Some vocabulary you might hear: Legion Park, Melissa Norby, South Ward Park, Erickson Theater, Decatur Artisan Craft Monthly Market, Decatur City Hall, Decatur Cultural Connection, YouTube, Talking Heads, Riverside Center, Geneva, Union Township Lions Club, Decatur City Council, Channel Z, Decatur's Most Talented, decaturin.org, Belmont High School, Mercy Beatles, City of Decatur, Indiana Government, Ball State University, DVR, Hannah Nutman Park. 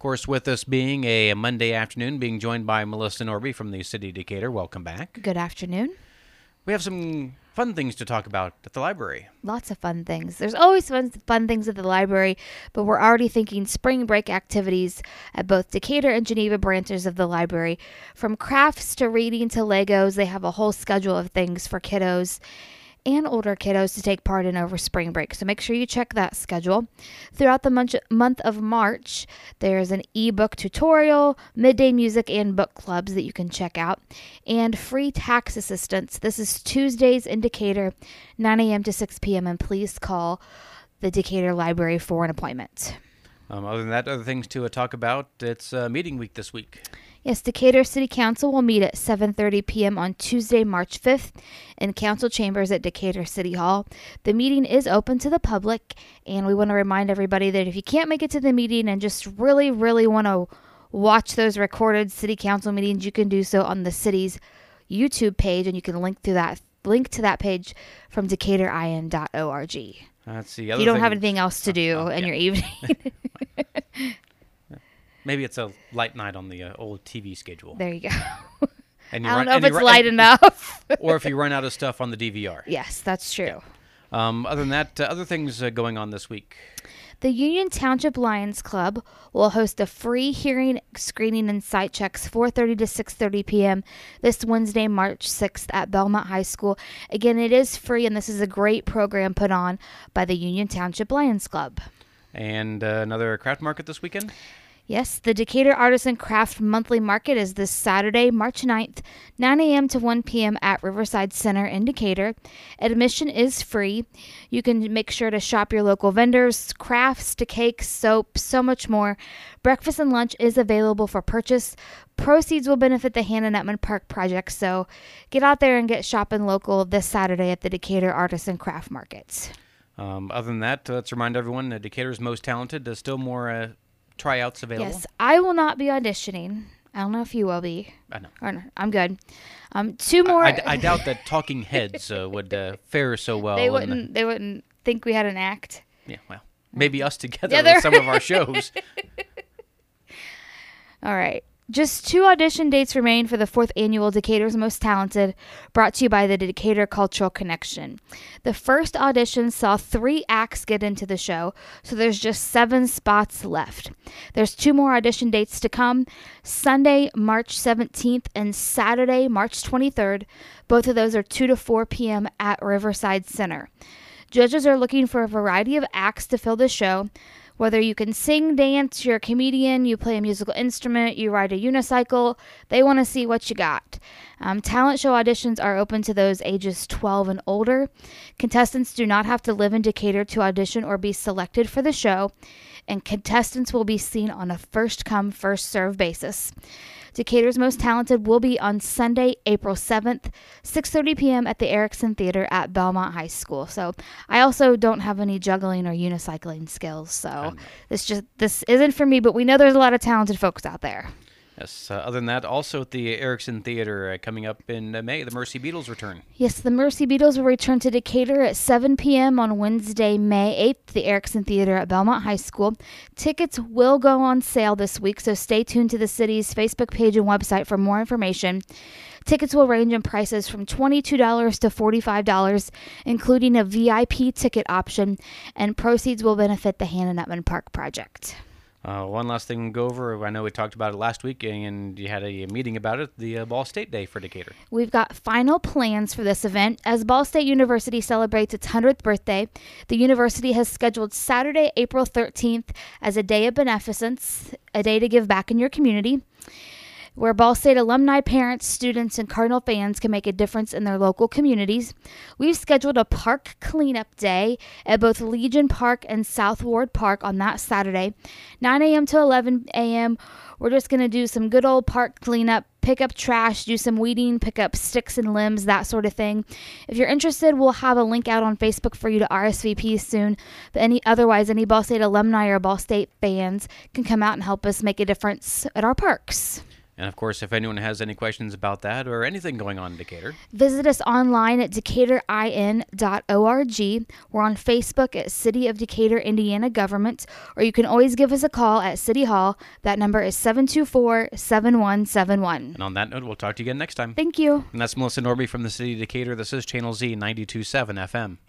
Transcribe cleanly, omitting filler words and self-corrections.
course, with us being a Monday afternoon, being joined by Melissa Norby from the City of Decatur. Welcome back. Good afternoon. We have some fun things to talk about at the library. Lots of fun things. There's always fun things at the library, but we're already thinking spring break activities at both Decatur and Geneva branches of the library. From crafts to reading to Legos, they have a whole schedule of things for kiddos and older kiddos to take part in over spring break. So make sure you check that schedule. Throughout the month of March, there's an ebook tutorial, midday music, and book clubs that you can check out, and free tax assistance. This is Tuesdays in Decatur, 9 a.m. to 6 p.m., and please call the Decatur Library for an appointment. Other than that, other things to talk about. It's meeting week this week. Yes, Decatur City Council will meet at 7:30 p.m. on Tuesday, March 5th in Council Chambers at Decatur City Hall. The meeting is open to the public, and we want to remind everybody that if you can't make it to the meeting and just really, really want to watch those recorded City Council meetings, you can do so on the city's YouTube page, and you can link to that page from decaturin.org. Let's see. If you don't have anything else to do in your evening. Maybe it's a light night on the old TV schedule. There you go. And you I don't know if it's light enough. Or if you run out of stuff on the DVR. Yes, that's true. Yeah. Other than that, other things going on this week. The Union Township Lions Club will host a free hearing, screening, and sight checks 4:30 to 6:30 p.m. this Wednesday, March 6th at Belmont High School. Again, it is free, and this is a great program put on by the Union Township Lions Club. And another craft market this weekend? Yes, the Decatur Artisan Craft Monthly Market is this Saturday, March 9th, 9 a.m. to 1 p.m. at Riverside Center in Decatur. Admission is free. You can make sure to shop your local vendors, crafts to cakes, soap, so much more. Breakfast and lunch is available for purchase. Proceeds will benefit the Hannah Nutman Park project, so get out there and get shopping local this Saturday at the Decatur Artisan Craft Market. Other than that, let's remind everyone that Decatur's Most Talented. There's still more tryouts available. Yes, I will not be auditioning. I don't know if you will be. I know. Or no, I'm good. Two more. I doubt that Talking Heads would fare so well. They wouldn't. They wouldn't think we had an act. Yeah, well, maybe us together with some of our shows. All right. Just two audition dates remain for the 4th annual Decatur's Most Talented, brought to you by the Decatur Cultural Connection. The first audition saw 3 acts get into the show, so there's just 7 spots left. There's 2 more audition dates to come, Sunday, March 17th and Saturday, March 23rd. Both of those are 2 to 4 p.m. at Riverside Center. Judges are looking for a variety of acts to fill the show. Whether you can sing, dance, you're a comedian, you play a musical instrument, you ride a unicycle, they want to see what you got. Talent show auditions are open to those ages 12 and older. Contestants do not have to live in Decatur to audition or be selected for the show, and contestants will be seen on a first-come, first-served basis. Decatur's Most Talented will be on Sunday, April 7th, 6:30 p.m. at the Erickson Theater at Belmont High School. So I also don't have any juggling or unicycling skills, so this isn't for me, but we know there's a lot of talented folks out there. Yes, other than that, also at the Erickson Theater coming up in May, the Mercy Beatles return. Yes, the Mercy Beatles will return to Decatur at 7 p.m. on Wednesday, May 8th, the Erickson Theater at Belmont High School. Tickets will go on sale this week, so stay tuned to the city's Facebook page and website for more information. Tickets will range in prices from $22 to $45, including a VIP ticket option, and proceeds will benefit the Hannah Nutman Park project. One last thing to go over. I know we talked about it last week, and you had a meeting about it, the Ball State Day for Decatur. We've got final plans for this event. As Ball State University celebrates its 100th birthday, the university has scheduled Saturday, April 13th as a day of beneficence, a day to give back in your community, where Ball State alumni, parents, students, and Cardinal fans can make a difference in their local communities. We've scheduled a park cleanup day at both Legion Park and South Ward Park on that Saturday, 9 a.m. to 11 a.m. We're just going to do some good old park cleanup, pick up trash, do some weeding, pick up sticks and limbs, that sort of thing. If you're interested, we'll have a link out on Facebook for you to RSVP soon. But otherwise, any Ball State alumni or Ball State fans can come out and help us make a difference at our parks. And of course, if anyone has any questions about that or anything going on in Decatur, visit us online at decaturin.org. We're on Facebook at City of Decatur, Indiana Government, or you can always give us a call at City Hall. That number is 724-7171. And on that note, we'll talk to you again next time. Thank you. And that's Melissa Norby from the City of Decatur. This is Channel Z 92.7 FM.